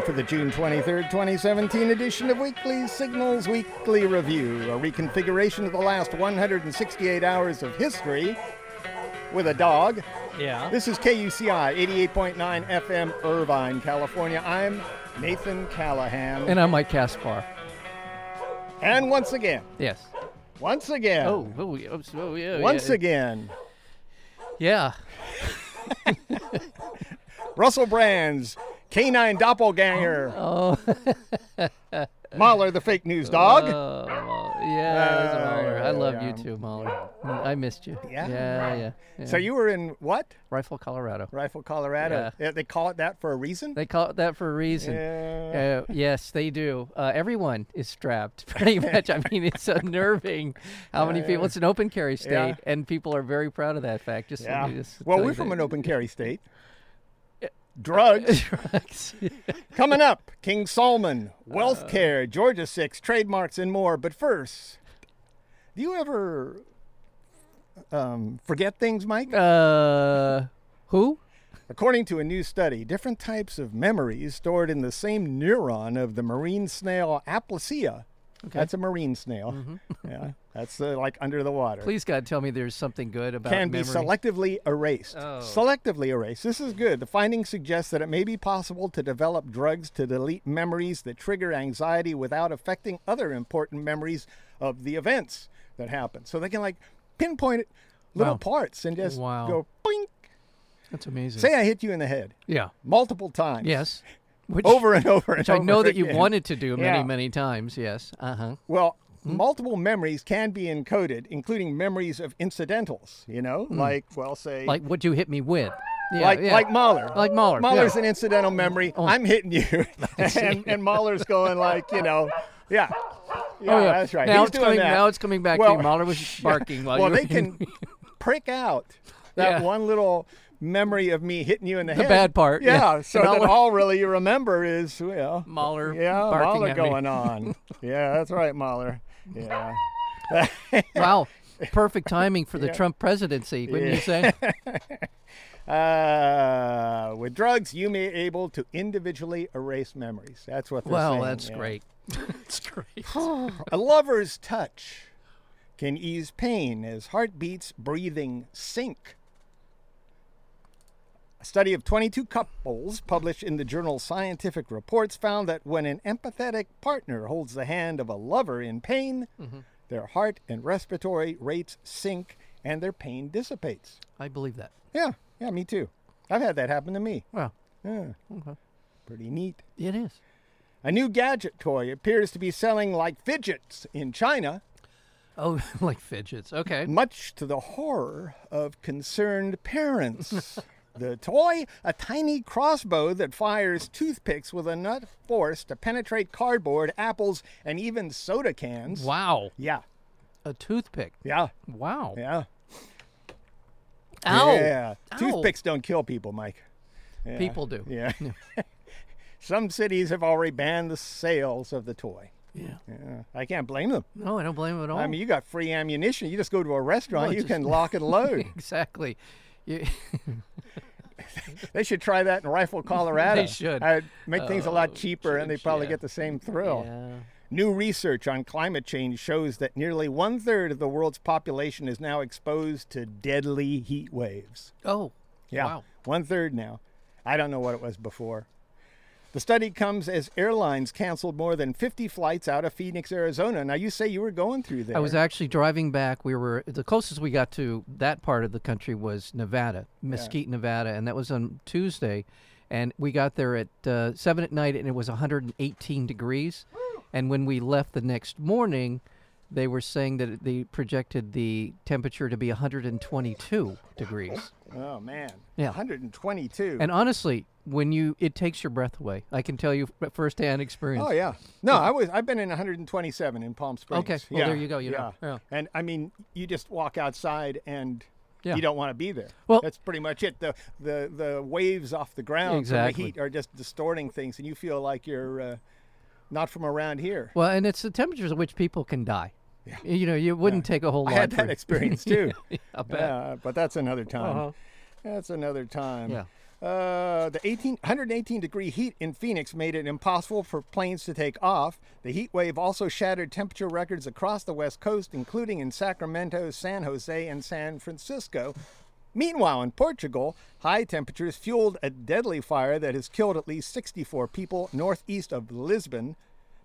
time for the June 23rd, 2017 edition of Weekly Signals Weekly Review, a reconfiguration of the last 168 hours of history with a dog. Yeah. This is KUCI 88.9 FM, Irvine, California. I'm Nathan Callahan. And I'm Mike Caspar. And once again. Yes. Once again. Oh yeah. Once again. Yeah. Russell Brand's canine doppelganger. Oh. Mahler, the fake news dog. Mahler. I love you too, Mahler. I missed you. Yeah. So you were in what? Rifle, Colorado. Yeah. They call it that for a reason? They call it that for a reason. Yeah. Yes, they do. Everyone is strapped, pretty much. I mean, it's unnerving how many people. It's an open carry state, and people are very proud of that fact. We're from an open carry state. Drugs. Coming up, King Salman, wealth care, Georgia 6, trademarks, and more. But first, do you ever forget things, Mike? Who? According to a new study, different types of memories stored in the same neuron of the marine snail Aplysia. Okay. That's a marine snail. Mm-hmm. Yeah, that's like under the water. Please, God, tell me there's something good about memory. Can be selectively erased. Oh. Selectively erased. This is good. The findings suggest that it may be possible to develop drugs to delete memories that trigger anxiety without affecting other important memories of the events that happen. So they can like pinpoint little parts and just go boink. That's amazing. Say I hit you in the head. Yeah. Multiple times. Yes. Which, over and over and over again. I know that you've wanted to do many, many times, yes. Uh-huh. Well, multiple memories can be encoded, including memories of incidentals, say... Like what you hit me with. Yeah, like Mahler. Like Mahler. Mahler's an incidental memory. Oh. I'm hitting you. and Mahler's going yeah. Yeah, oh, yeah, that's right. Now it's coming back to you. Mahler was barking while you were... Well, they can prick out that one little... memory of me hitting you in the head. The bad part. Yeah. So Mahler, that all really you remember is, Mahler. Yeah, barking Mahler going on. Yeah, that's right, Mahler. Yeah. Wow. Perfect timing for the Trump presidency, wouldn't you say? With drugs, you may be able to individually erase memories. That's what they're saying. Well, that's great. That's great. A lover's touch can ease pain as heartbeats, breathing sync. A study of 22 couples published in the journal Scientific Reports found that when an empathetic partner holds the hand of a lover in pain, their heart and respiratory rates sink and their pain dissipates. I believe that. Yeah, me too. I've had that happen to me. Wow. Yeah. Okay. Pretty neat. It is. A new gadget toy appears to be selling like fidgets in China. Oh, like fidgets. Okay. Much to the horror of concerned parents. The toy, a tiny crossbow that fires toothpicks with enough force to penetrate cardboard, apples, and even soda cans. Wow. Yeah. A toothpick. Yeah. Wow. Yeah. Ow. Yeah. Ow. Toothpicks don't kill people, Mike. Yeah. People do. Yeah. Some cities have already banned the sales of the toy. Yeah. I can't blame them. No, I don't blame them at all. I mean, you got free ammunition. You just go to a restaurant, you can lock and load. Exactly. They should try that in Rifle, Colorado. They should. I'd make things a lot cheaper, and they probably get the same thrill. Yeah. New research on climate change shows that nearly one-third of the world's population is now exposed to deadly heat waves. Oh, yeah. Wow. One-third now. I don't know what it was before. The study comes as airlines canceled more than 50 flights out of Phoenix, Arizona. Now, you say you were going through there. I was actually driving back. The closest we got to that part of the country was Nevada, Mesquite, Nevada, and that was on Tuesday. And we got there at 7 at night, and it was 118 degrees. And when we left the next morning, they were saying that they projected the temperature to be 122 degrees. Oh, man. Yeah. 122. And honestly, when it takes your breath away. I can tell you firsthand experience. Oh, yeah. No, I've been in 127 in Palm Springs. Okay. Well, there you go. You know. And, I mean, you just walk outside and... Yeah. You don't want to be there. Well, that's pretty much it. The waves off the ground from the heat are just distorting things, and you feel like you're not from around here. Well, and it's the temperatures at which people can die. Yeah. You wouldn't take a whole lot. I had that experience, too. I bet. But that's another time. Yeah. The 118-degree heat in Phoenix made it impossible for planes to take off. The heat wave also shattered temperature records across the West Coast, including in Sacramento, San Jose, and San Francisco. Meanwhile, in Portugal, high temperatures fueled a deadly fire that has killed at least 64 people northeast of Lisbon.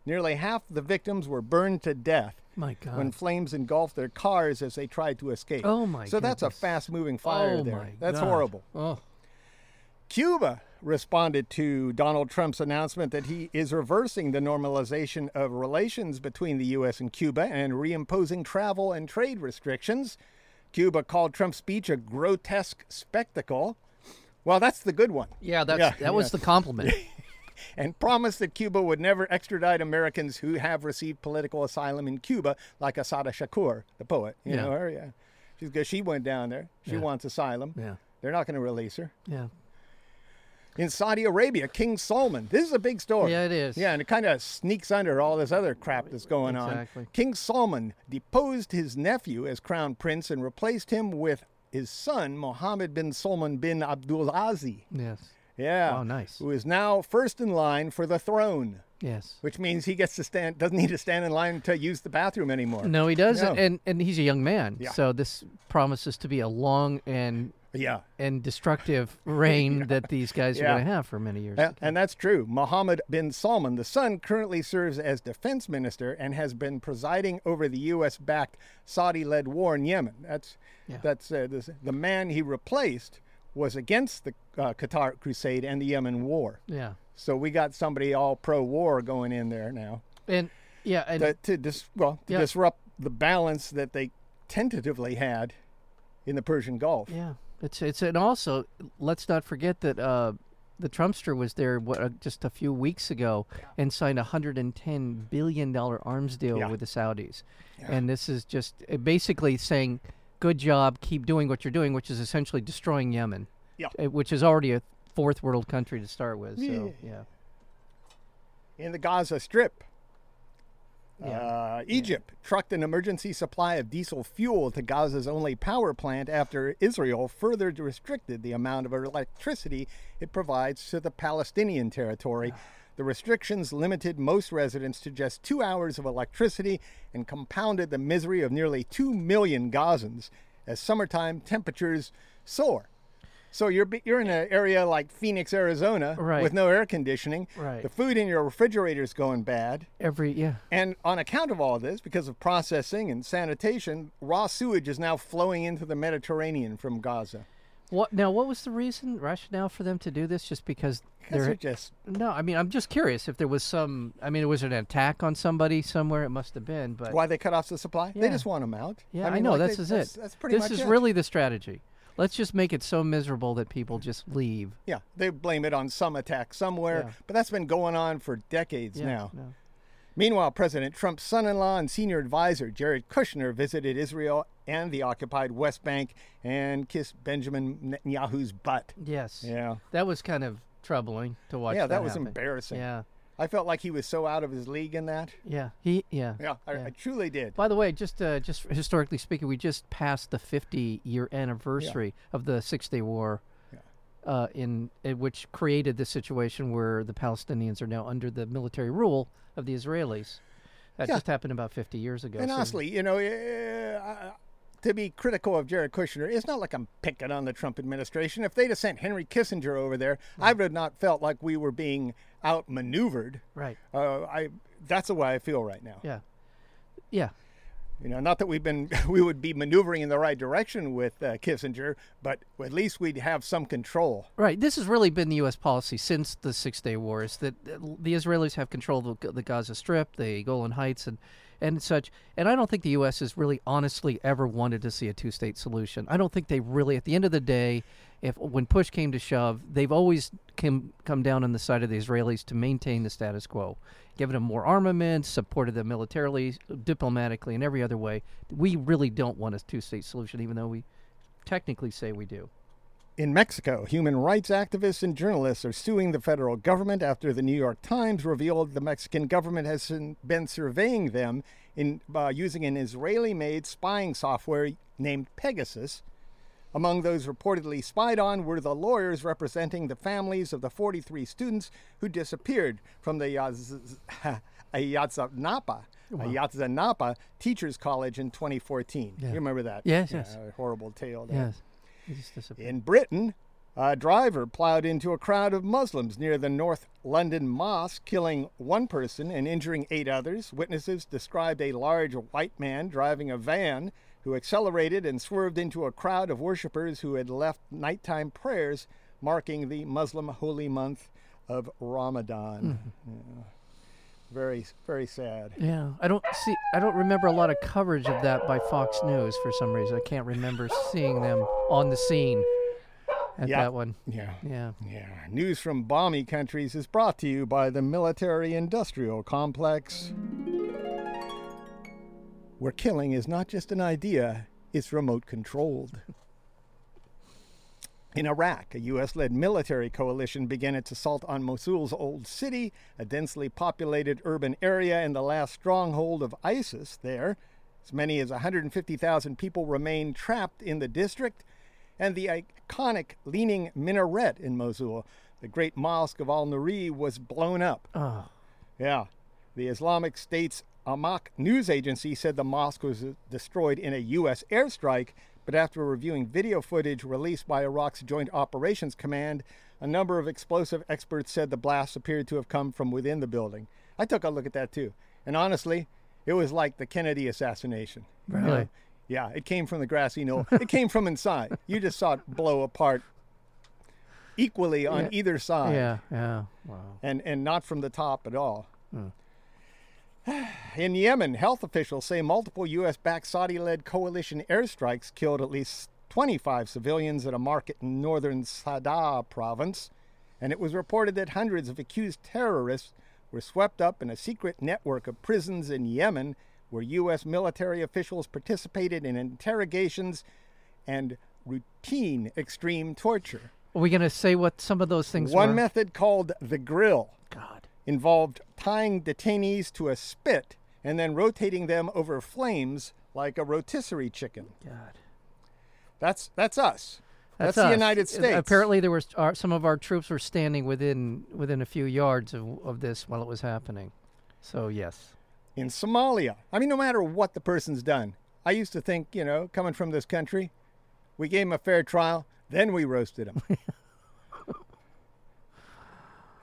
Nearly half the victims were burned to death. My God. When flames engulfed their cars as they tried to escape. Oh, my God. So goodness. That's a fast-moving fire there. My that's God. Horrible. Oh. Cuba responded to Donald Trump's announcement that he is reversing the normalization of relations between the U.S. and Cuba and reimposing travel and trade restrictions. Cuba called Trump's speech a grotesque spectacle. Well, that's the good one. Yeah, that was the compliment. And promised that Cuba would never extradite Americans who have received political asylum in Cuba, like Asada Shakur, the poet. You know her? Yeah. She went down there. She wants asylum. Yeah. They're not going to release her. Yeah. In Saudi Arabia, King Salman. This is a big story. Yeah, it is. Yeah, and it kind of sneaks under all this other crap that's going on. King Salman deposed his nephew as crown prince and replaced him with his son, Mohammed bin Salman bin Abdulaziz. Yes. Yeah. Oh, nice. Who is now first in line for the throne. Yes. Which means he gets to stand, doesn't need to stand in line to use the bathroom anymore. No, he doesn't. No. And he's a young man. Yeah. So this promises to be a long and destructive reign that these guys are going to have for many years. And that's true. Mohammed bin Salman, the son, currently serves as defense minister and has been presiding over the U.S.-backed Saudi-led war in Yemen. That's the man he replaced was against the Qatar Crusade and the Yemen war. Yeah. So we got somebody all pro-war going in there now. To disrupt the balance that they tentatively had in the Persian Gulf. Yeah. It's and also let's not forget that the Trumpster was there just a few weeks ago and signed a $110 billion arms deal with the Saudis. Yeah. And this is just basically saying, good job, keep doing what you're doing, which is essentially destroying Yemen, which is already a fourth world country to start with. So, In the Gaza Strip, Egypt trucked an emergency supply of diesel fuel to Gaza's only power plant after Israel further restricted the amount of electricity it provides to the Palestinian territory. The restrictions limited most residents to just 2 hours of electricity and compounded the misery of nearly 2 million Gazans as summertime temperatures soar. So you're in an area like Phoenix, Arizona, with no air conditioning. Right. The food in your refrigerator is going bad. And on account of all this, because of processing and sanitation, raw sewage is now flowing into the Mediterranean from Gaza. What was the rationale for them to do this? Just because they're just... No, I mean, I'm just curious if there was some... I mean, it was an attack on somebody somewhere. It must have been, but... Why they cut off the supply? Yeah. They just want them out. Yeah, I know. That's pretty much it. This is really the strategy. Let's just make it so miserable that people just leave. Yeah, they blame it on some attack somewhere, but that's been going on for decades now. No. Meanwhile, President Trump's son-in-law and senior advisor, Jared Kushner, visited Israel and the occupied West Bank and kissed Benjamin Netanyahu's butt. Yes. Yeah. That was kind of troubling to watch. Yeah, that was embarrassing. Yeah. I felt like he was so out of his league in that. Yeah. I truly did. By the way, just historically speaking, we just passed the 50-year anniversary of the Six-Day War, in which created the situation where the Palestinians are now under the military rule of the Israelis. That just happened about 50 years ago. And honestly, to be critical of Jared Kushner, it's not like I'm picking on the Trump administration. If they'd have sent Henry Kissinger over there, I would have not felt like we were being outmaneuvered. Right. That's the way I feel right now. Yeah. Yeah. You know, not that we would be maneuvering in the right direction with Kissinger, but at least we'd have some control. Right. This has really been the U.S. policy since the Six-Day War, is that the Israelis have control of the Gaza Strip, the Golan Heights, and such. And I don't think the U.S. has really honestly ever wanted to see a two-state solution. I don't think they really, at the end of the day, when push came to shove, they've always come down on the side of the Israelis to maintain the status quo, giving them more armaments, supported them militarily, diplomatically, and every other way. We really don't want a two-state solution, even though we technically say we do. In Mexico, human rights activists and journalists are suing the federal government after the New York Times revealed the Mexican government has been surveying them using an Israeli-made spying software named Pegasus, Among those reportedly spied on were the lawyers representing the families of the 43 students who disappeared from the Ayotzinapa Teachers College in 2014. Yeah. You remember that? Yes, yes. Horrible tale there. Yes. It just disappeared. In Britain, a driver plowed into a crowd of Muslims near the North London mosque, killing one person and injuring 8 others. Witnesses described a large white man driving a van who accelerated and swerved into a crowd of worshippers who had left nighttime prayers marking the Muslim holy month of Ramadan. Mm-hmm. Yeah. Very, very sad. Yeah, I don't remember a lot of coverage of that by Fox News for some reason. I can't remember seeing them on the scene. That one. Yeah. News from balmy countries is brought to you by the military-industrial complex, where killing is not just an idea, it's remote-controlled. In Iraq, a U.S.-led military coalition began its assault on Mosul's old city, a densely populated urban area and the last stronghold of ISIS there. As many as 150,000 people remain trapped in the district. And the iconic leaning minaret in Mosul, the great mosque of Al-Nuri, was blown up. Oh. Yeah. The Islamic State's Amaq news agency said the mosque was destroyed in a U.S. airstrike, but after reviewing video footage released by Iraq's Joint Operations Command, a number of explosive experts said the blasts appeared to have come from within the building. I took a look at that, too. And honestly, it was like the Kennedy assassination. Really? You know? Yeah, it came from the grassy knoll. It came from inside. You just saw it blow apart equally on either side. Yeah. Wow. And not from the top at all. Mm. In Yemen, health officials say multiple U.S.-backed Saudi-led coalition airstrikes killed at least 25 civilians at a market in northern Saddah province. And it was reported that hundreds of accused terrorists were swept up in a secret network of prisons in Yemen, where U.S. military officials participated in interrogations and routine extreme torture. Are we going to say what some of those things were? One method, called the grill, involved tying detainees to a spit and then rotating them over flames like a rotisserie chicken. God. That's us. That's us. The United States. Apparently, there were some of our troops were standing within a few yards of this while it was happening. So, yes. In Somalia, I mean, no matter what the person's done, I used to think, coming from this country, we gave him a fair trial, then we roasted him.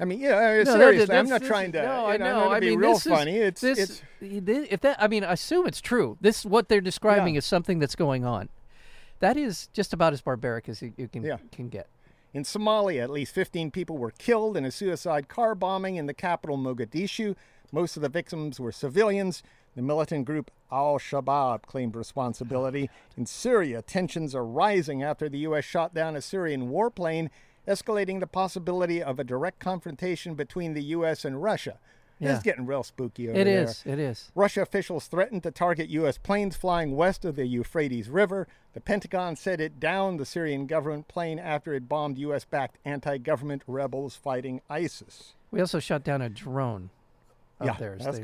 I mean, seriously, I'm not trying to. No, I know. I mean, real funny. I assume it's true. This what they're describing is something that's going on. That is just about as barbaric as you can get. In Somalia, at least 15 people were killed in a suicide car bombing in the capital, Mogadishu. Most of the victims were civilians. The militant group Al-Shabaab claimed responsibility. In Syria, tensions are rising after the U.S. shot down a Syrian warplane, escalating the possibility of a direct confrontation between the U.S. and Russia. Yeah. It's getting real spooky over there. It is. Russia officials threatened to target U.S. planes flying west of the Euphrates River. The Pentagon said it downed the Syrian government plane after it bombed U.S.-backed anti-government rebels fighting ISIS. We also shot down a drone.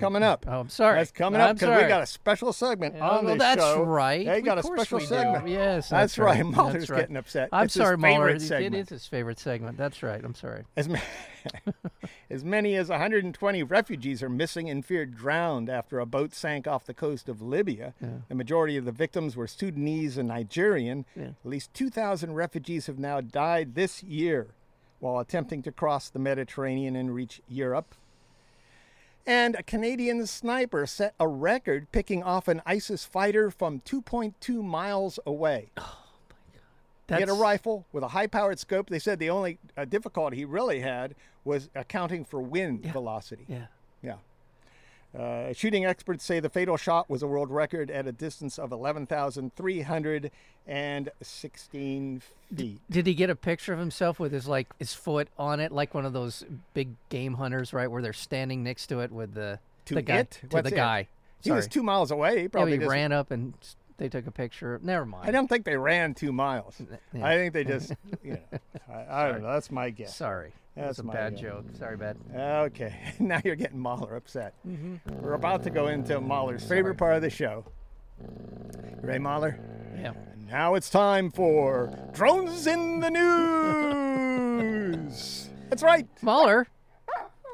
Coming up. Oh, I'm sorry. That's coming up because we got a special segment on this show. That's right. They got a special segment. Yes, that's right. Mahler's getting upset. I'm sorry, Mahler. It is his favorite segment. That's right. I'm sorry. As many as 120 refugees are missing and feared drowned after a boat sank off the coast of Libya. Yeah. The majority of the victims were Sudanese and Nigerian. Yeah. At least 2,000 refugees have now died this year while attempting to cross the Mediterranean and reach Europe. And a Canadian sniper set a record picking off an ISIS fighter from 2.2 miles away. Oh, my God. He had a rifle with a high-powered scope. They said the only difficulty he really had was accounting for wind velocity. Yeah. Shooting experts say the fatal shot was a world record at a distance of 11,316 feet. Did he get a picture of himself with his foot on it, like one of those big game hunters, right, where they're standing next to it with the guy? He was 2 miles away. He probably ran up and they took a picture. Never mind. I don't think they ran 2 miles. Yeah. I think they just, I don't know. That's my guess. Sorry. That's a bad joke. Sorry, bad. Okay. Now you're getting Mahler upset. Mm-hmm. We're about to go into Mahler's favorite part of the show. You ready, Mahler? Yeah. Now it's time for Drones in the News. That's right. Mahler.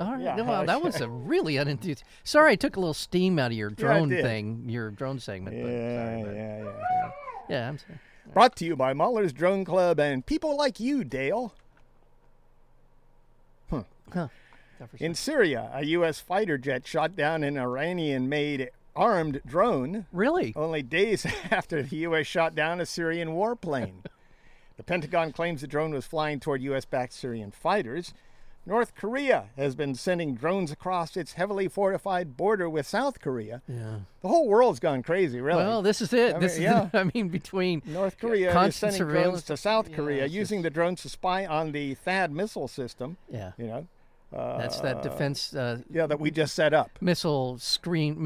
All right. Yeah, well, that was a really unenthusiastic. Sorry, I took a little steam out of your drone thing, your drone segment. Yeah. Yeah, I'm sorry. Brought to you by Mahler's Drone Club and people like you, Dale. Huh. In Syria, a U.S. fighter jet shot down an Iranian-made armed drone. Really? Only days after the U.S. shot down a Syrian warplane. The Pentagon claims the drone was flying toward U.S.-backed Syrian fighters. North Korea has been sending drones across its heavily fortified border with South Korea. Yeah. The whole world's gone crazy, really. Well, this is it. I mean, between North Korea is sending drones to South Korea, using the drones to spy on the THAAD missile system. Yeah. You know? That's that defense. That we just set up. Missile defense system.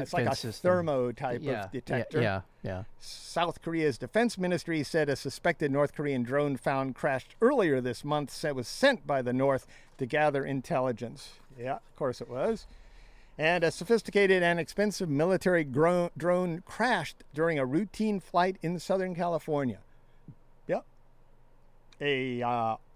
It's like a thermo type of detector. Yeah. South Korea's defense ministry said a suspected North Korean drone found crashed earlier this month said was sent by the North to gather intelligence. Yeah, of course it was. And a sophisticated and expensive military drone crashed during a routine flight in Southern California. Yep. A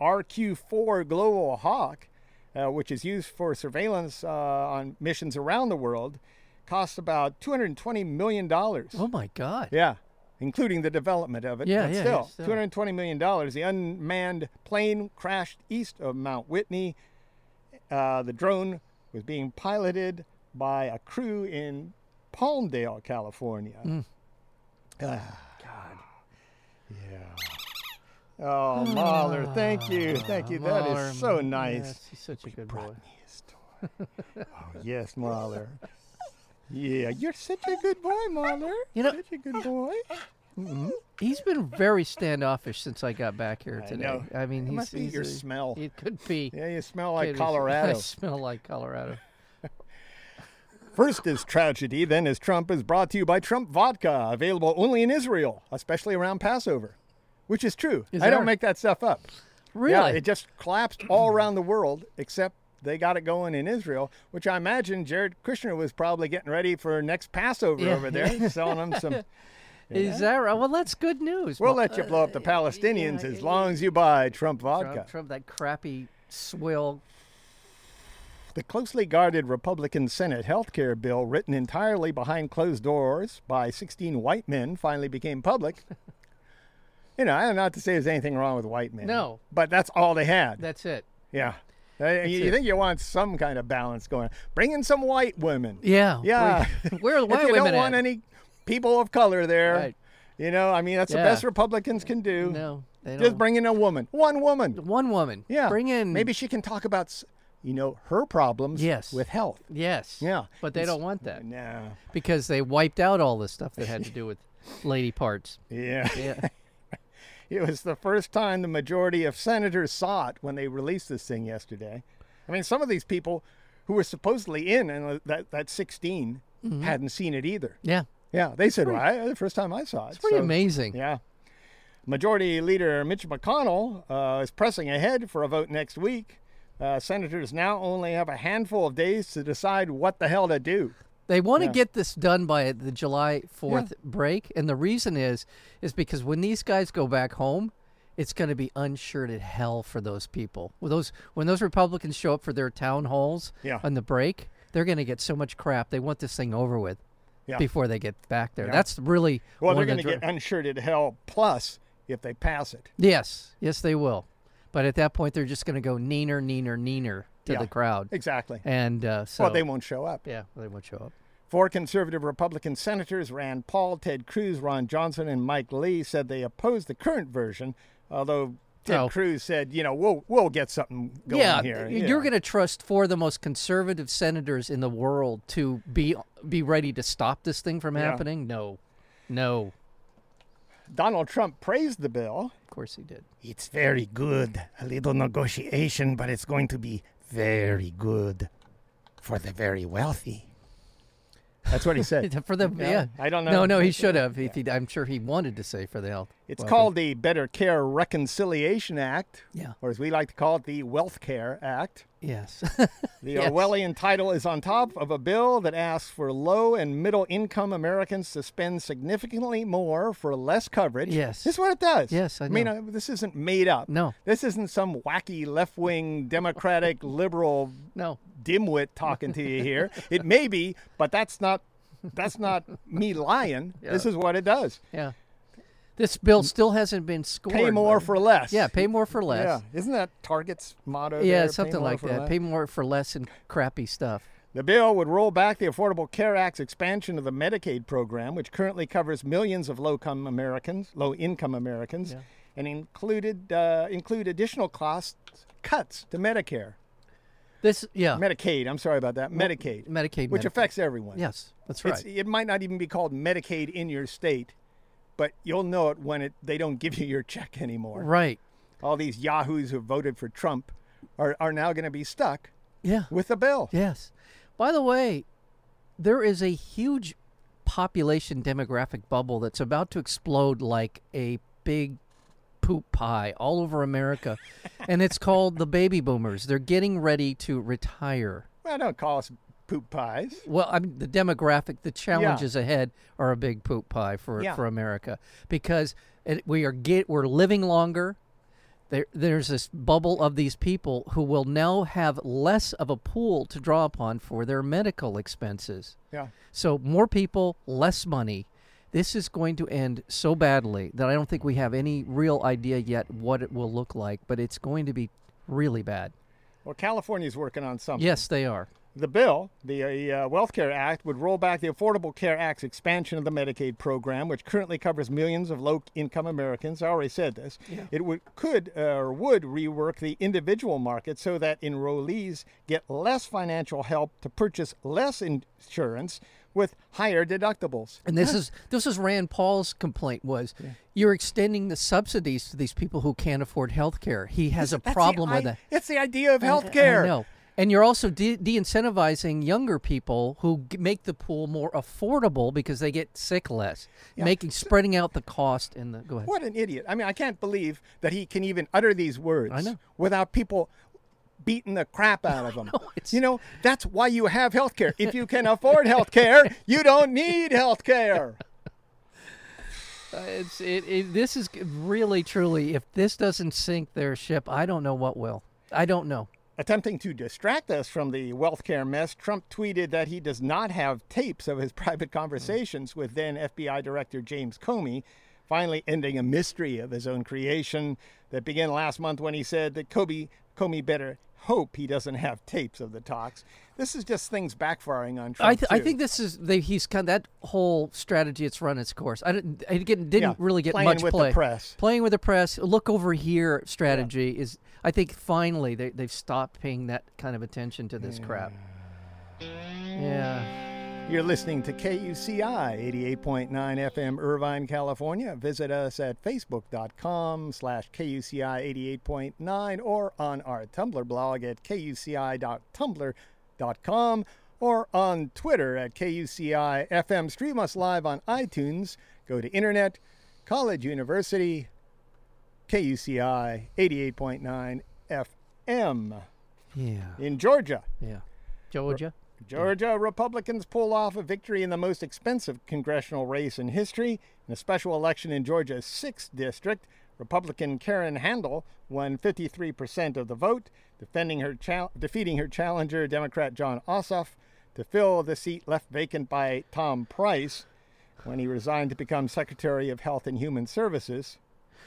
RQ-4 Global Hawk, which is used for surveillance on missions around the world, costs about $220 million. Oh, my God. Yeah, including the development of it. Still, $220 million. The unmanned plane crashed east of Mount Whitney. The drone was being piloted by a crew in Palmdale, California. Mm. God. Yeah. Oh, Mahler, thank you. Mahler, that is so nice. Yes, he's such a good boy. Me a story. Oh, yes, Mahler. Yeah, you're such a good boy, Mahler. Such a good boy. Mm-hmm. He's been very standoffish since I got back here today. I know. I mean, it must be your smell. It could be. Yeah, you smell like Colorado. I smell like Colorado. First is tragedy, then is Trump, is brought to you by Trump Vodka, available only in Israel, especially around Passover. Which is true. I don't make that stuff up. Really? Yeah, it just collapsed all around the world, except they got it going in Israel, which I imagine Jared Kushner was probably getting ready for next Passover over there, selling them some. Is that right? Well, that's good news. We'll let you blow up the Palestinians as long as you buy Trump Vodka. Trump, that crappy swill. The closely guarded Republican Senate health care bill, written entirely behind closed doors by 16 white men, finally became public. You know, not to say there's anything wrong with white men. No. But that's all they had. That's it. Yeah. You think you want some kind of balance going on. Bring in some white women. Yeah. Yeah. Where are the white women at? You don't want any people of color there. Right. You know, I mean, that's the best Republicans can do. No, they don't. Just bring in a woman. One woman. Yeah. Bring in. Maybe she can talk about, you know, her problems with health. Yes. Yeah. But they don't want that. No. Because they wiped out all the stuff that had to do with lady parts. Yeah. Yeah. It was the first time the majority of senators saw it when they released this thing yesterday. I mean, some of these people who were supposedly in and that 16 hadn't seen it either. Yeah. Yeah. They said, the first time I saw it. It's pretty amazing. Yeah. Majority Leader Mitch McConnell is pressing ahead for a vote next week. Senators now only have a handful of days to decide what the hell to do. They want to get this done by the July 4th break, and the reason is because when these guys go back home, it's going to be uninsured hell for those people. When those Republicans show up for their town halls on the break, they're going to get so much crap. They want this thing over with before they get back there. Yeah. That's really they're going to get uninsured hell plus if they pass it. Yes, they will. But at that point, they're just going to go neener to the crowd. Exactly. And they won't show up. Yeah, they won't show up. Four conservative Republican senators, Rand Paul, Ted Cruz, Ron Johnson, and Mike Lee, said they opposed the current version, although Ted Cruz said, you know, we'll get something going here. You're going to trust four of the most conservative senators in the world to be ready to stop this thing from happening? No. Donald Trump praised the bill. Of course he did. It's very good. A little negotiation, but it's going to be very good for the very wealthy. That's what he said. For the I don't know. No, he should have. Yeah. I'm sure he wanted to say for the health. It's called the Better Care Reconciliation Act, or as we like to call it, the Wealth Care Act. Yes. The Orwellian title is on top of a bill that asks for low and middle-income Americans to spend significantly more for less coverage. Yes. This is what it does. Yes, I know. I mean, this isn't made up. No. This isn't some wacky left-wing Democratic liberal dimwit talking to you here. It may be, but that's not me lying. Yeah. This is what it does. Yeah. This bill still hasn't been scored. Pay more for less. Yeah, pay more for less. Yeah, isn't that Target's motto? Yeah, something like that. Pay more for less and crappy stuff. The bill would roll back the Affordable Care Act's expansion of the Medicaid program, which currently covers millions of low-income Americans, and include additional cost cuts to Medicare. Medicaid. I'm sorry about that. Medicaid, which affects everyone. Yes, that's right. It might not even be called Medicaid in your state. But you'll know it when they don't give you your check anymore. Right. All these yahoos who voted for Trump are now going to be stuck with the bill. Yes. By the way, there is a huge population demographic bubble that's about to explode like a big poop pie all over America, and it's called the baby boomers. They're getting ready to retire. Well, don't call us poop pies. Well, I mean, the demographic, the challenges ahead are a big poop pie for America because we're living longer. There's this bubble of these people who will now have less of a pool to draw upon for their medical expenses. Yeah. So more people, less money. This is going to end so badly that I don't think we have any real idea yet what it will look like, but it's going to be really bad. Well, California's working on something. Yes, they are. The bill, the Wealth Care Act, would roll back the Affordable Care Act's expansion of the Medicaid program, which currently covers millions of low-income Americans. I already said this. Yeah. It would rework the individual market so that enrollees get less financial help to purchase less insurance with higher deductibles. And this is Rand Paul's complaint was you're extending the subsidies to these people who can't afford health care. He has a problem with that. It's the idea of health care. I know. And you're also de-incentivizing younger people who make the pool more affordable because they get sick less, spreading out the cost. Go ahead. What an idiot. I mean, I can't believe that he can even utter these words without people beating the crap out of them. That's why you have health care. If you can afford health care, you don't need health care. This is really, truly, if this doesn't sink their ship, I don't know what will. I don't know. Attempting to distract us from the wealth care mess, Trump tweeted that he does not have tapes of his private conversations with then FBI Director James Comey, finally ending a mystery of his own creation that began last month when he said that Comey better hope he doesn't have tapes of the talks. This is just things backfiring on Trump. I think this is he's kind of, that whole strategy. It's run its course. I didn't really get much play. Playing with the press. Look over here strategy is. I think finally they've stopped paying that kind of attention to this crap. Yeah. You're listening to KUCI 88.9 FM, Irvine, California. Visit us at facebook.com/KUCI 88.9 or on our Tumblr blog at KUCI.tumblr.com or on Twitter at KUCI FM. Stream us live on iTunes. Go to Internet, College University, KUCI 88.9 FM. Yeah. In Georgia. Yeah. Georgia Republicans pull off a victory in the most expensive congressional race in history. In a special election in Georgia's 6th district, Republican Karen Handel won 53% of the vote, defeating her challenger, Democrat John Ossoff, to fill the seat left vacant by Tom Price when he resigned to become Secretary of Health and Human Services.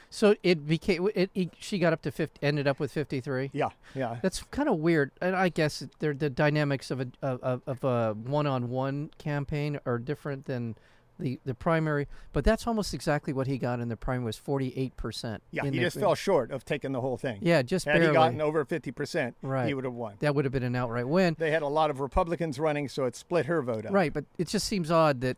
So it became. She got up to 50, ended up with 53. Yeah. That's kind of weird, and I guess they're the dynamics of a one-on-one campaign are different than the primary. But that's almost exactly what he got in the primary was 48%. Yeah, he just fell short of taking the whole thing. Yeah, just barely. Had he gotten over 50%, he would have won. That would have been an outright win. They had a lot of Republicans running, so it split her vote up. Right, but it just seems odd that.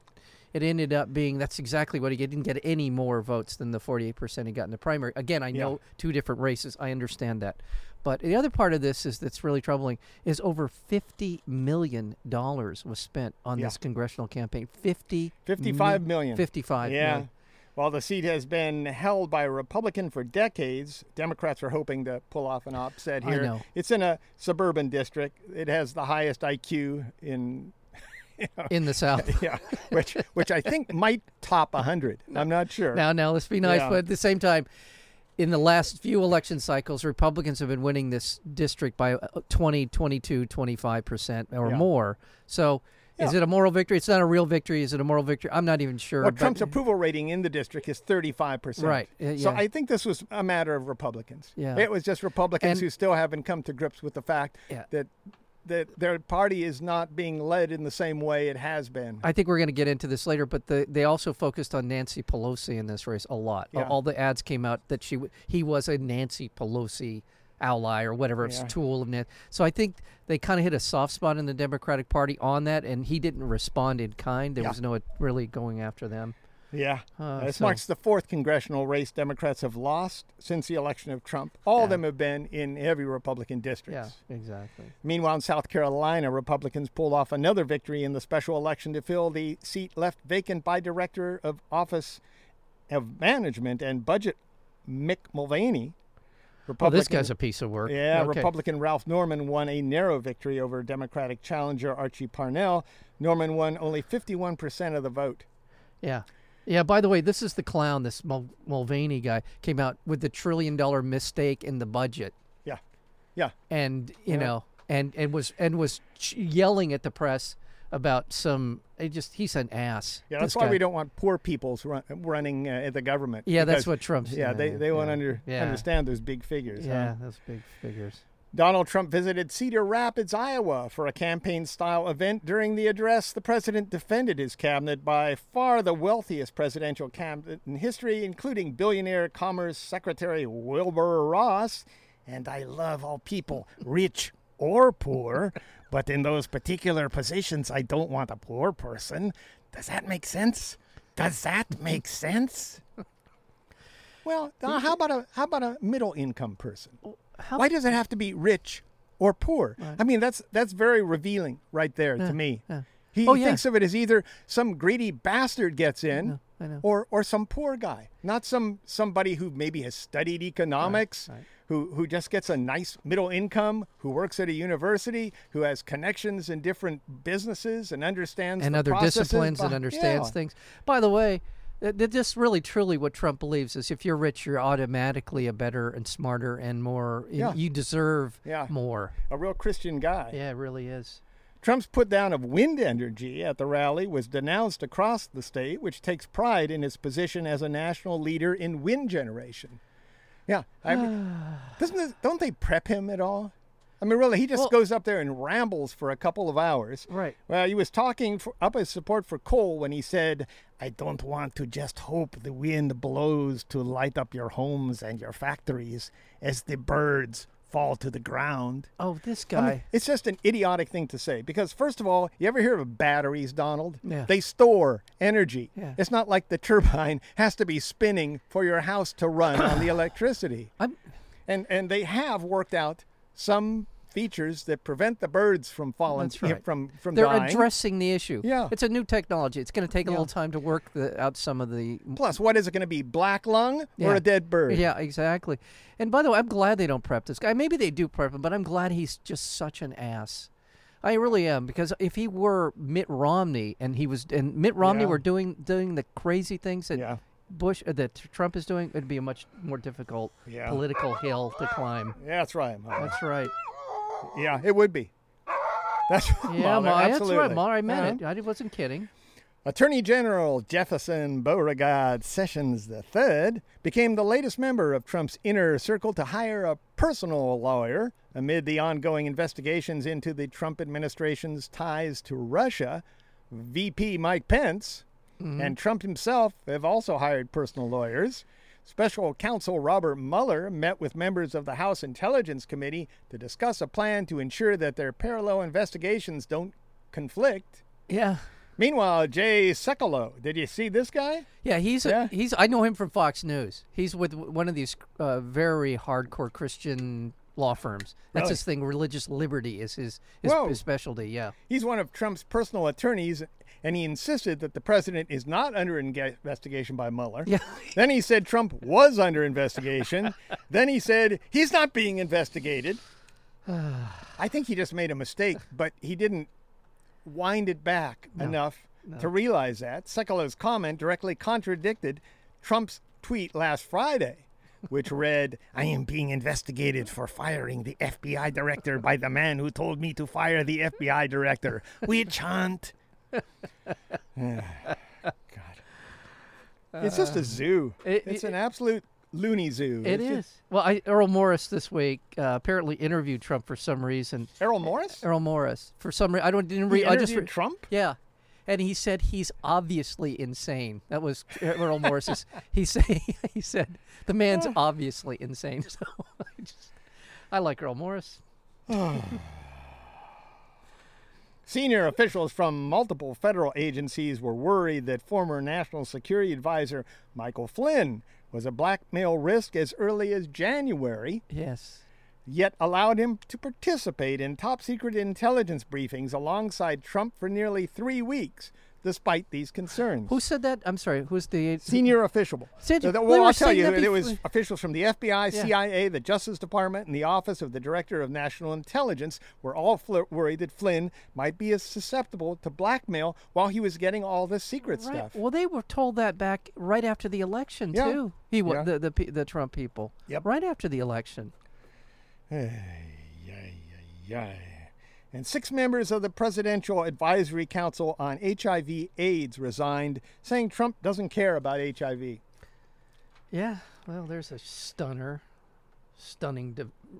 It ended up being that's exactly what he didn't get any more votes than the 48% he got in the primary. Again, I know two different races. I understand that, But the other part of this is that's really troubling is over $50 million was spent on this congressional campaign. 55 million. 55 million. While the seat has been held by a Republican for decades, Democrats are hoping to pull off an upset here. I know. It's in a suburban district. It has the highest IQ in... in the South. Yeah, which I think might top 100. I'm not sure. Now, let's be nice, but at the same time, in the last few election cycles, Republicans have been winning this district by 20, 22, 25% or more. So is it a moral victory? It's not a real victory. Is it a moral victory? I'm not even sure. Well, Trump's approval rating in the district is 35%. Right. So I think this was a matter of Republicans. Yeah. It was just Republicans who still haven't come to grips with the fact that their party is not being led in the same way it has been. I think we're going to get into this later, but they also focused on Nancy Pelosi in this race a lot. Yeah. All the ads came out that he was a Nancy Pelosi ally or whatever, it's tool of Nancy. So I think they kind of hit a soft spot in the Democratic Party on that, and he didn't respond in kind. There was no really going after them. Yeah. This marks the fourth congressional race Democrats have lost since the election of Trump. All of them have been in heavy Republican districts. Yeah, exactly. Meanwhile, in South Carolina, Republicans pulled off another victory in the special election to fill the seat left vacant by Director of Office of Management and Budget Mick Mulvaney. This guy's a piece of work. Yeah, okay. Republican Ralph Norman won a narrow victory over Democratic challenger Archie Parnell. Norman won only 51% of the vote. Yeah. Yeah, by the way, this is the clown, this Mulvaney guy, came out with the $1 trillion mistake in the budget. Yeah, yeah. And, was yelling at the press about he's an ass. Yeah, that's why we don't want poor people's running at the government. Yeah, that's what Trump's saying. Yeah, they won't understand those big figures. Yeah, those big figars. Donald Trump visited Cedar Rapids, Iowa, for a campaign-style event. During the address, the president defended his cabinet, by far the wealthiest presidential cabinet in history, including billionaire Commerce Secretary Wilbur Ross. And I love all people, rich or poor, but in those particular positions, I don't want a poor person. Does that make sense? Does that make sense? Well, how about a middle-income person? Why does it have to be rich or poor? Right. I mean, that's very revealing right there to me. Yeah. He thinks of it as either some greedy bastard gets in or some poor guy, not somebody who maybe has studied economics, right. Who just gets a nice middle income, who works at a university, who has connections in different businesses and understands and other disciplines and understands things. By the way, just really, truly what Trump believes is if you're rich, you're automatically a better and smarter and more, you deserve more. A real Christian guy. Yeah, it really is. Trump's put down of wind energy at the rally was denounced across the state, which takes pride in its position as a national leader in wind generation. Yeah. Don't they prep him at all? I mean, really, he just goes up there and rambles for a couple of hours. Right. Well, he was talking up his support for coal when he said, I don't want to just hope the wind blows to light up your homes and your factories as the birds fall to the ground. Oh, this guy. I mean, it's just an idiotic thing to say because, first of all, you ever hear of batteries, Donald? Yeah. They store energy. Yeah. It's not like the turbine has to be spinning for your house to run on the electricity. And they have worked out some features that prevent the birds from falling from dying. They're addressing the issue. Yeah. It's a new technology. It's going to take a little time to work out some of the... Plus, what is it going to be, black lung or a dead bird? Yeah, exactly. And by the way, I'm glad they don't prep this guy. Maybe they do prep him, but I'm glad he's just such an ass. I really am, because if he were Mitt Romney and Mitt Romney were doing the crazy things that that Trump is doing, it'd be a much more difficult political hill to climb. Yeah, that's right, Mahler. That's right. Yeah, it would be. That's right, Mahler, absolutely. That's right, Mahler. I meant it. I wasn't kidding. Attorney General Jefferson Beauregard Sessions III became the latest member of Trump's inner circle to hire a personal lawyer amid the ongoing investigations into the Trump administration's ties to Russia. VP Mike Pence... Mm-hmm. And Trump himself have also hired personal lawyers. Special Counsel Robert Mueller met with members of the House Intelligence Committee to discuss a plan to ensure that their parallel investigations don't conflict. Yeah. Meanwhile, Jay Sekulow, did you see this guy? Yeah, I know him from Fox News. He's with one of these very hardcore Christian law firms. That's really his thing. Religious liberty is his specialty. Yeah. He's one of Trump's personal attorneys, and he insisted that the president is not under investigation by Mueller. Yeah. Then he said Trump was under investigation. Then he said he's not being investigated. I think he just made a mistake, but he didn't wind it back enough to realize that. Sekulow's comment directly contradicted Trump's tweet last Friday, which read, "I am being investigated for firing the FBI director by the man who told me to fire the FBI director. Witch hunt." God. It's just a zoo. It's an absolute loony zoo. It is. Well, Errol Morris this week apparently interviewed Trump for some reason. Errol Morris? Errol Morris. For some reason. I just read Trump? Yeah. And he said he's obviously insane. That was Errol Morris's. He said the man's obviously insane. So I like Errol Morris. Senior officials from multiple federal agencies were worried that former National Security Advisor Michael Flynn was a blackmail risk as early as January. Yes. Yet allowed him to participate in top-secret intelligence briefings alongside Trump for nearly 3 weeks, despite these concerns. Who said that? I'm sorry, who's the... Senior official. I'll tell you, it was officials from the FBI, CIA, the Justice Department, and the Office of the Director of National Intelligence were all worried that Flynn might be as susceptible to blackmail while he was getting all this secret stuff. Well, they were told that back right after the election, too. The Trump people. Yep. Right after the election. And 6 members of the Presidential Advisory Council on HIV/AIDS resigned, saying Trump doesn't care about HIV. Yeah, well, there's a stunning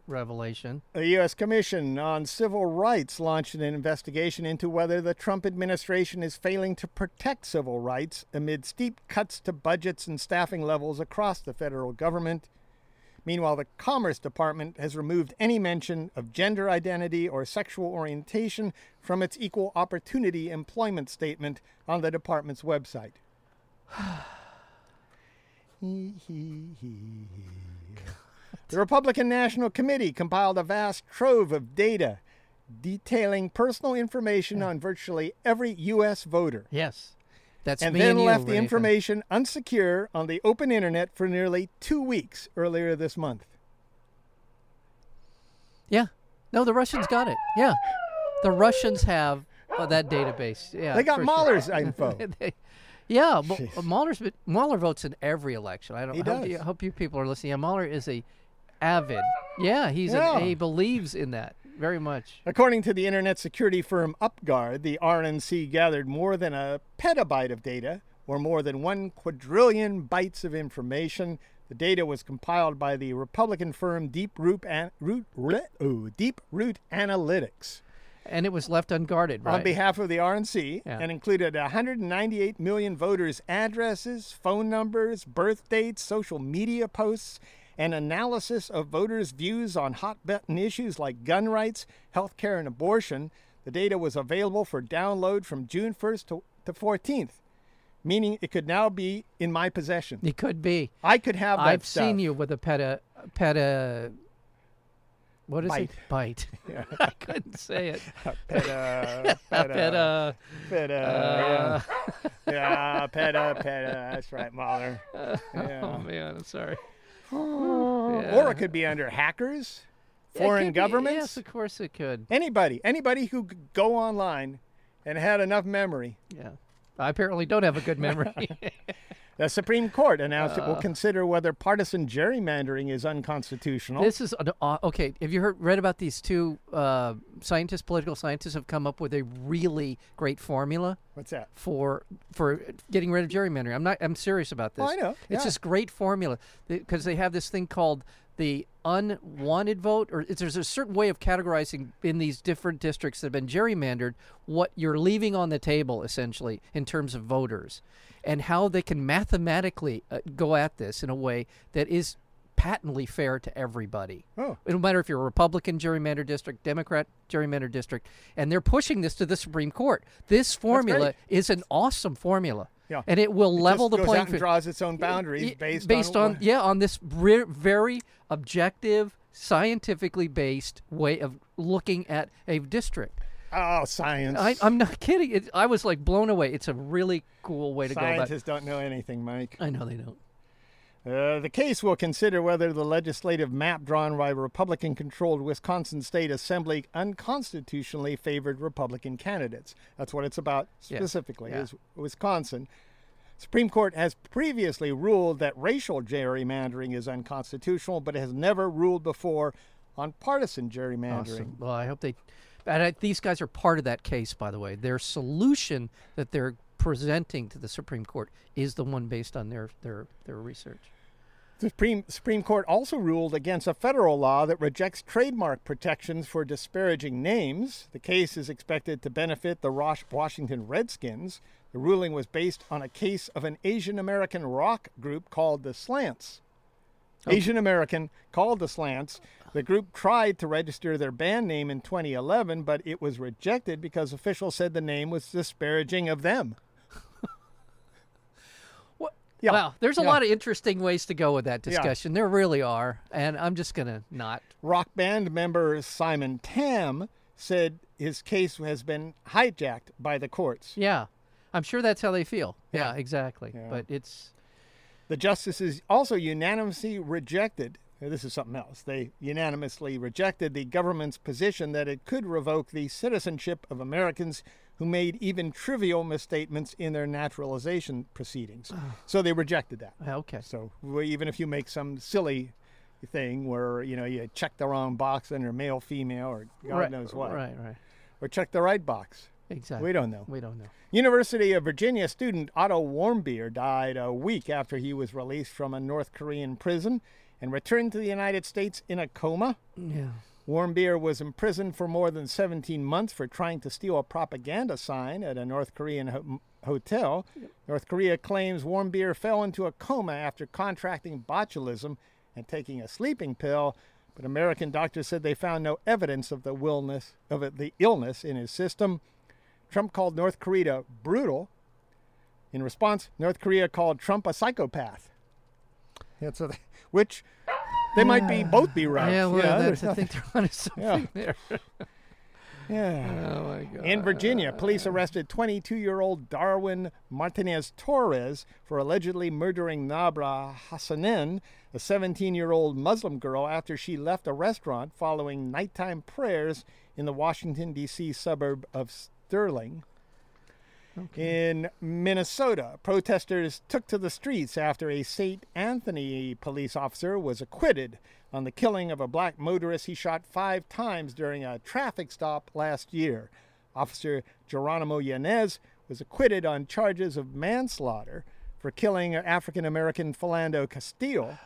revelation. The U.S. Commission on Civil Rights launched an investigation into whether the Trump administration is failing to protect civil rights amid steep cuts to budgets and staffing levels across the federal government. Meanwhile, the Commerce Department has removed any mention of gender identity or sexual orientation from its equal opportunity employment statement on the department's website. The Republican National Committee compiled a vast trove of data detailing personal information on virtually every U.S. voter. Yes. Left the information unsecure on the open internet for nearly 2 weeks earlier this month. Yeah. No, the Russians got it. Yeah. The Russians have that database. Yeah. They got Mahler's info. Mahler votes in every election. I hope you people are listening. Yeah, Mahler is a avid. Yeah, he believes in that. Very much. According to the internet security firm UpGuard, the RNC gathered more than a petabyte of data, or more than 1 quadrillion bytes of information. The data was compiled by the Republican firm Deep Root Analytics. And it was left unguarded, right? On behalf of the RNC, and included 198 million voters' addresses, phone numbers, birth dates, social media posts, an analysis of voters' views on hot-button issues like gun rights, health care, and abortion. The data was available for download from June 1st to 14th, meaning it could now be in my possession. It could be. I could have that stuff. I've seen you with a peta. What is it? Bite. Yeah. I couldn't say it. Peta. Yeah, peta. That's right, Mahler. Yeah. Oh, man, I'm sorry. Yeah. Or it could be under hackers, foreign governments. Yes, of course it could. Anybody who could go online and had enough memory. Yeah. I apparently don't have a good memory. The Supreme Court announced it will consider whether partisan gerrymandering is unconstitutional. This is okay. Have you read about these two scientists? Political scientists have come up with a really great formula. What's that? For getting rid of gerrymandering. I'm serious about this. Oh, I know. Yeah. It's this great formula because they have this thing called the unwanted vote, or there's a certain way of categorizing in these different districts that have been gerrymandered what you're leaving on the table, essentially, in terms of voters, and how they can mathematically go at this in a way that is patently fair to everybody. Oh. It doesn't matter if you're a Republican gerrymandered district, Democrat gerrymandered district, and they're pushing this to the Supreme Court. This formula is an awesome formula. Yeah. And it will level the playing field. It just goes out and draws its own boundaries based on this very objective scientifically based way of looking at a district. Oh, science. I'm not kidding. I was like blown away. It's a really cool way to go about it. Scientists don't know anything, Mike. I know they don't. The case will consider whether the legislative map drawn by Republican-controlled Wisconsin State Assembly unconstitutionally favored Republican candidates. That's what it's about specifically, is Wisconsin. Supreme Court has previously ruled that racial gerrymandering is unconstitutional, but has never ruled before on partisan gerrymandering. Awesome. Well, I hope they... And these guys are part of that case, by the way. Their solution that they're presenting to the Supreme Court is the one based on their research. The Supreme Court also ruled against a federal law that rejects trademark protections for disparaging names. The case is expected to benefit the Washington Redskins. The ruling was based on a case of an Asian American rock group called the Slants. Asian American called the Slants. The group tried to register their band name in 2011, but it was rejected because officials said the name was disparaging of them. Yeah. Wow, there's a lot of interesting ways to go with that discussion. Yeah. There really are, and I'm just going to not. Rock band member Simon Tam said his case has been hijacked by the courts. Yeah, I'm sure that's how they feel. Yeah, exactly. Yeah. But it's... The justices also unanimously rejected, this is something else, they unanimously rejected the government's position that it could revoke the citizenship of Americans who made even trivial misstatements in their naturalization proceedings. So they rejected that. Okay. So even if you make some silly thing where, you know, you check the wrong box under male, female, or God knows what. Right, right. Or check the right box. Exactly. We don't know. We don't know. University of Virginia student Otto Warmbier died a week after he was released from a North Korean prison and returned to the United States in a coma. Yeah. Warmbier was imprisoned for more than 17 months for trying to steal a propaganda sign at a North Korean hotel. Yep. North Korea claims Warmbier fell into a coma after contracting botulism and taking a sleeping pill, but American doctors said they found no evidence of the illness in his system. Trump called North Korea brutal. In response, North Korea called Trump a psychopath. Yeah, so which they might be right. Yeah, well, I think they're onto something there. Yeah. Oh, my God. In Virginia, police arrested 22-year-old Darwin Martinez Torres for allegedly murdering Nabra Hassanin, a 17-year-old Muslim girl, after she left a restaurant following nighttime prayers in the Washington, D.C. suburb of Sterling. Okay. In Minnesota, protesters took to the streets after a St. Anthony police officer was acquitted on the killing of a black motorist he shot 5 times during a traffic stop last year. Officer Geronimo Yanez was acquitted on charges of manslaughter for killing African-American Philando Castile.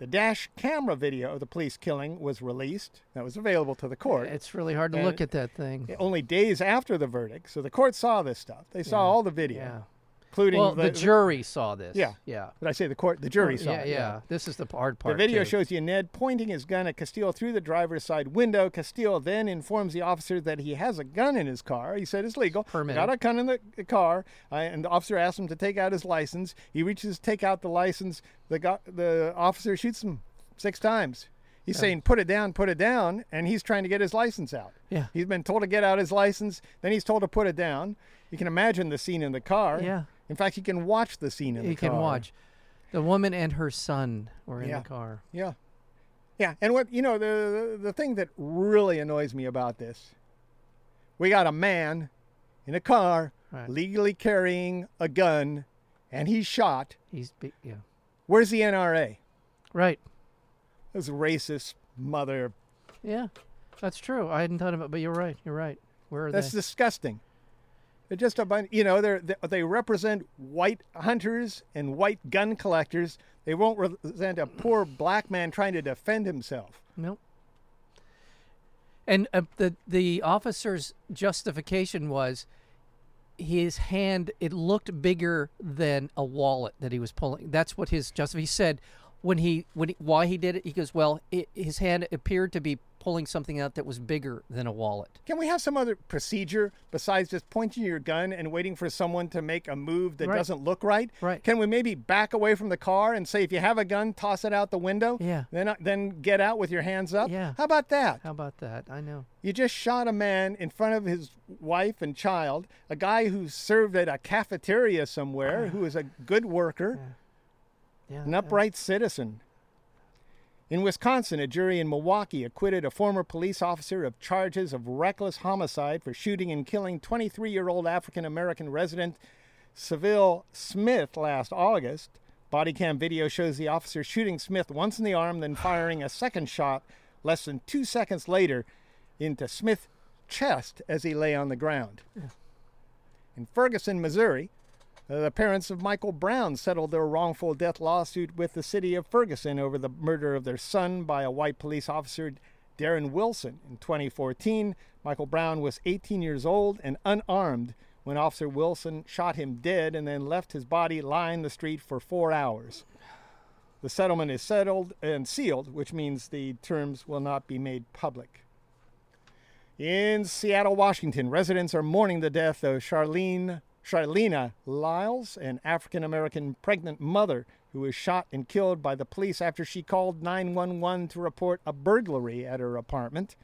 The dash camera video of the police killing was released. That was available to the court. It's really hard to look at that thing. Only days after the verdict. So the court saw this stuff. They saw all the video, including the jury saw this. Yeah. Yeah. Did I say the court? The jury saw it. Yeah. Yeah. This is the hard part. The video shows Yanez pointing his gun at Castile through the driver's side window. Castile then informs the officer that he has a gun in his car. He said it's legal. Permitted. Got a gun in the car. And the officer asked him to take out his license. He reaches to take out the license. The officer shoots him 6 times. He's saying, put it down, and he's trying to get his license out. Yeah. He's been told to get out his license, then he's told to put it down. You can imagine the scene in the car. Yeah. In fact, you can watch the scene in the car. You can watch. The woman and her son were in the car. Yeah. Yeah, and what the thing that really annoys me about this, we got a man in a car legally carrying a gun, and he's shot. Where's the NRA? Right. This racist mother. Yeah, that's true. I hadn't thought of it, but you're right. You're right. Where are That's disgusting. They're just a bunch. You know, they represent white hunters and white gun collectors. They won't represent a poor black man trying to defend himself. Nope. And the officer's justification was his hand. It looked bigger than a wallet that he was pulling. That's what his justification. He said, why he did it, he goes, well, his hand appeared to be pulling something out that was bigger than a wallet. Can we have some other procedure besides just pointing your gun and waiting for someone to make a move that doesn't look right? Right. Can we maybe back away from the car and say, if you have a gun, toss it out the window? Yeah. Then get out with your hands up? Yeah. How about that? How about that? I know. You just shot a man in front of his wife and child, a guy who served at a cafeteria somewhere, who is a good worker, an upright citizen. In Wisconsin, a jury in Milwaukee acquitted a former police officer of charges of reckless homicide for shooting and killing 23-year-old African-American resident Seville Smith last August. Body cam video shows the officer shooting Smith once in the arm, then firing a second shot less than 2 seconds later into Smith's chest as he lay on the ground. Yeah. In Ferguson, Missouri, the parents of Michael Brown settled their wrongful death lawsuit with the city of Ferguson over the murder of their son by a white police officer, Darren Wilson. In 2014, Michael Brown was 18 years old and unarmed when Officer Wilson shot him dead and then left his body lying the street for 4 hours. The settlement is settled and sealed, which means the terms will not be made public. In Seattle, Washington, residents are mourning the death of Charlena Lyles, an African-American pregnant mother who was shot and killed by the police after she called 911 to report a burglary at her apartment.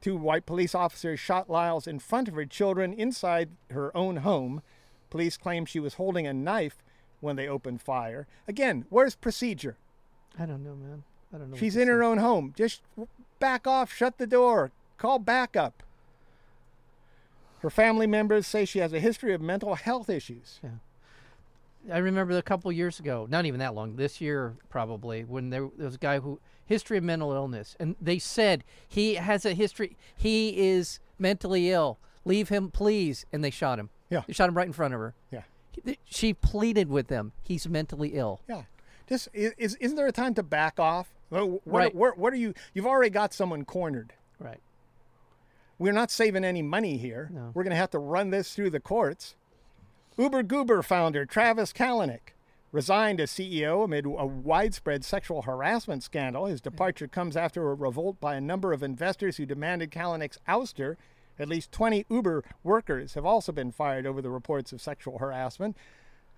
Two white police officers shot Lyles in front of her children inside her own home. Police claim she was holding a knife when they opened fire. Again, where's procedure? I don't know, man. I don't know. She's in her own home. Just back off, shut the door, call backup. Her family members say she has a history of mental health issues. Yeah, I remember a couple years ago, not even that long, this year probably, when there was a guy who, history of mental illness. And they said, he has a history, he is mentally ill. Leave him, please. And they shot him. Yeah. They shot him right in front of her. Yeah. She pleaded with them. He's mentally ill. Yeah. Just, isn't there a time to back off? What are you, you've already got someone cornered. Right. We're not saving any money here. No. We're going to have to run this through the courts. Uber Goober founder Travis Kalanick resigned as CEO amid a widespread sexual harassment scandal. His departure comes after a revolt by a number of investors who demanded Kalanick's ouster. At least 20 Uber workers have also been fired over the reports of sexual harassment.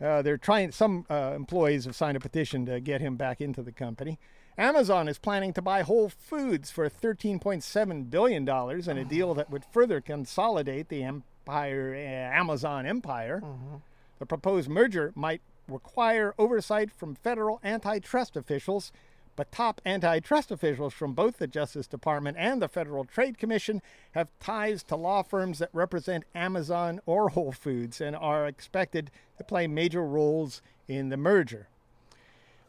Some employees have signed a petition to get him back into the company. Amazon is planning to buy Whole Foods for $13.7 billion in a deal that would further consolidate the Amazon empire. Mm-hmm. The proposed merger might require oversight from federal antitrust officials, but top antitrust officials from both the Justice Department and the Federal Trade Commission have ties to law firms that represent Amazon or Whole Foods and are expected to play major roles in the merger.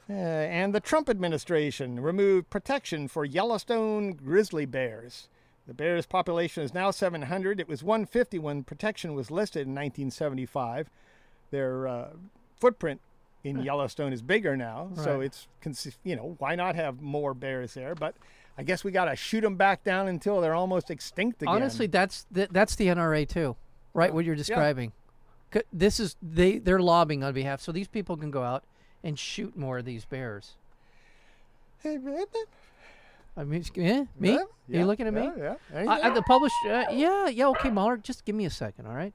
And the Trump administration removed protection for Yellowstone grizzly bears. The bear's population is now 700. It was 150 when protection was listed in 1975. Their footprint in Yellowstone is bigger now, so it's, why not have more bears there? But I guess we got to shoot them back down until they're almost extinct again. Honestly, that's the NRA too, right? What you're describing. Yeah. This is they're lobbying on behalf, so these people can go out and shoot more of these bears. Hey, I mean, me? Yeah, are you looking at me? Yeah. The publisher. Okay, Mahler, just give me a second, all right?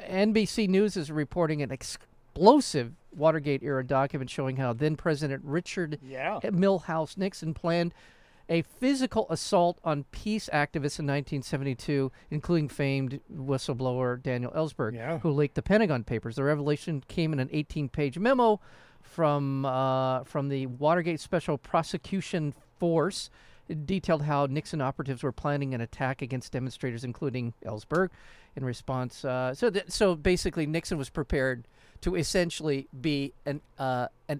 NBC News is reporting an explosive Watergate-era document showing how then-President Richard Milhouse Nixon planned a physical assault on peace activists in 1972, including famed whistleblower Daniel Ellsberg, who leaked the Pentagon Papers. The revelation came in an 18-page memo from the Watergate Special Prosecution Force. It detailed how Nixon operatives were planning an attack against demonstrators, including Ellsberg, in response. So basically, Nixon was prepared to essentially be an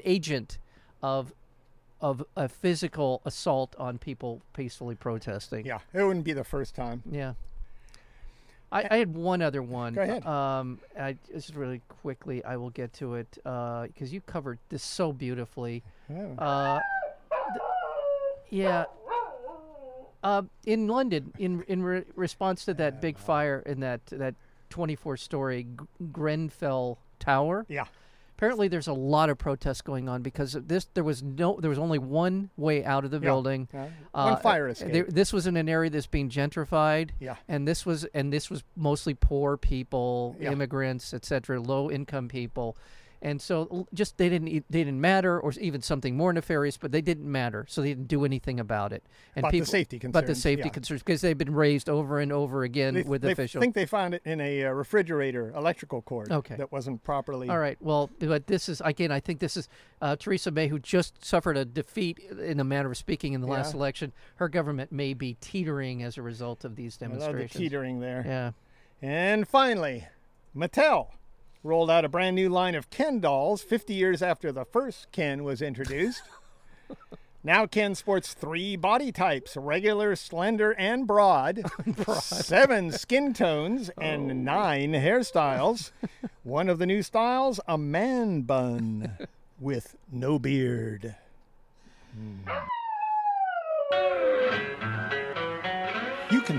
agent of a physical assault on people peacefully protesting. Yeah, it wouldn't be the first time. Yeah. I had one other one. Go ahead. Just really quickly, I will get to it because you covered this so beautifully. Oh. In London, in response to that big fire in that 24-story Grenfell Tower. Yeah. Apparently, there's a lot of protests going on because of this. There was only one way out of the building. Yeah. One fire escape. This was in an area that's being gentrified. Yeah. And this was mostly poor people, immigrants, etc., low income people. And so just they didn't matter, or even something more nefarious, but they didn't matter. So they didn't do anything about it. And but people, the safety concerns. But the safety concerns, because they've been raised over and over again with officials. I think they found it in a refrigerator electrical cord that wasn't properly. All right. Well, but this is, again, I think this is Theresa May, who just suffered a defeat, in a manner of speaking, in the last election. Her government may be teetering as a result of these demonstrations. I love the teetering there. Yeah. And finally, Mattel rolled out a brand new line of Ken dolls 50 years after the first Ken was introduced. Now Ken sports 3 body types, regular, slender, and broad. 7 skin tones, and 9 hairstyles. One of the new styles, a man bun with no beard. You can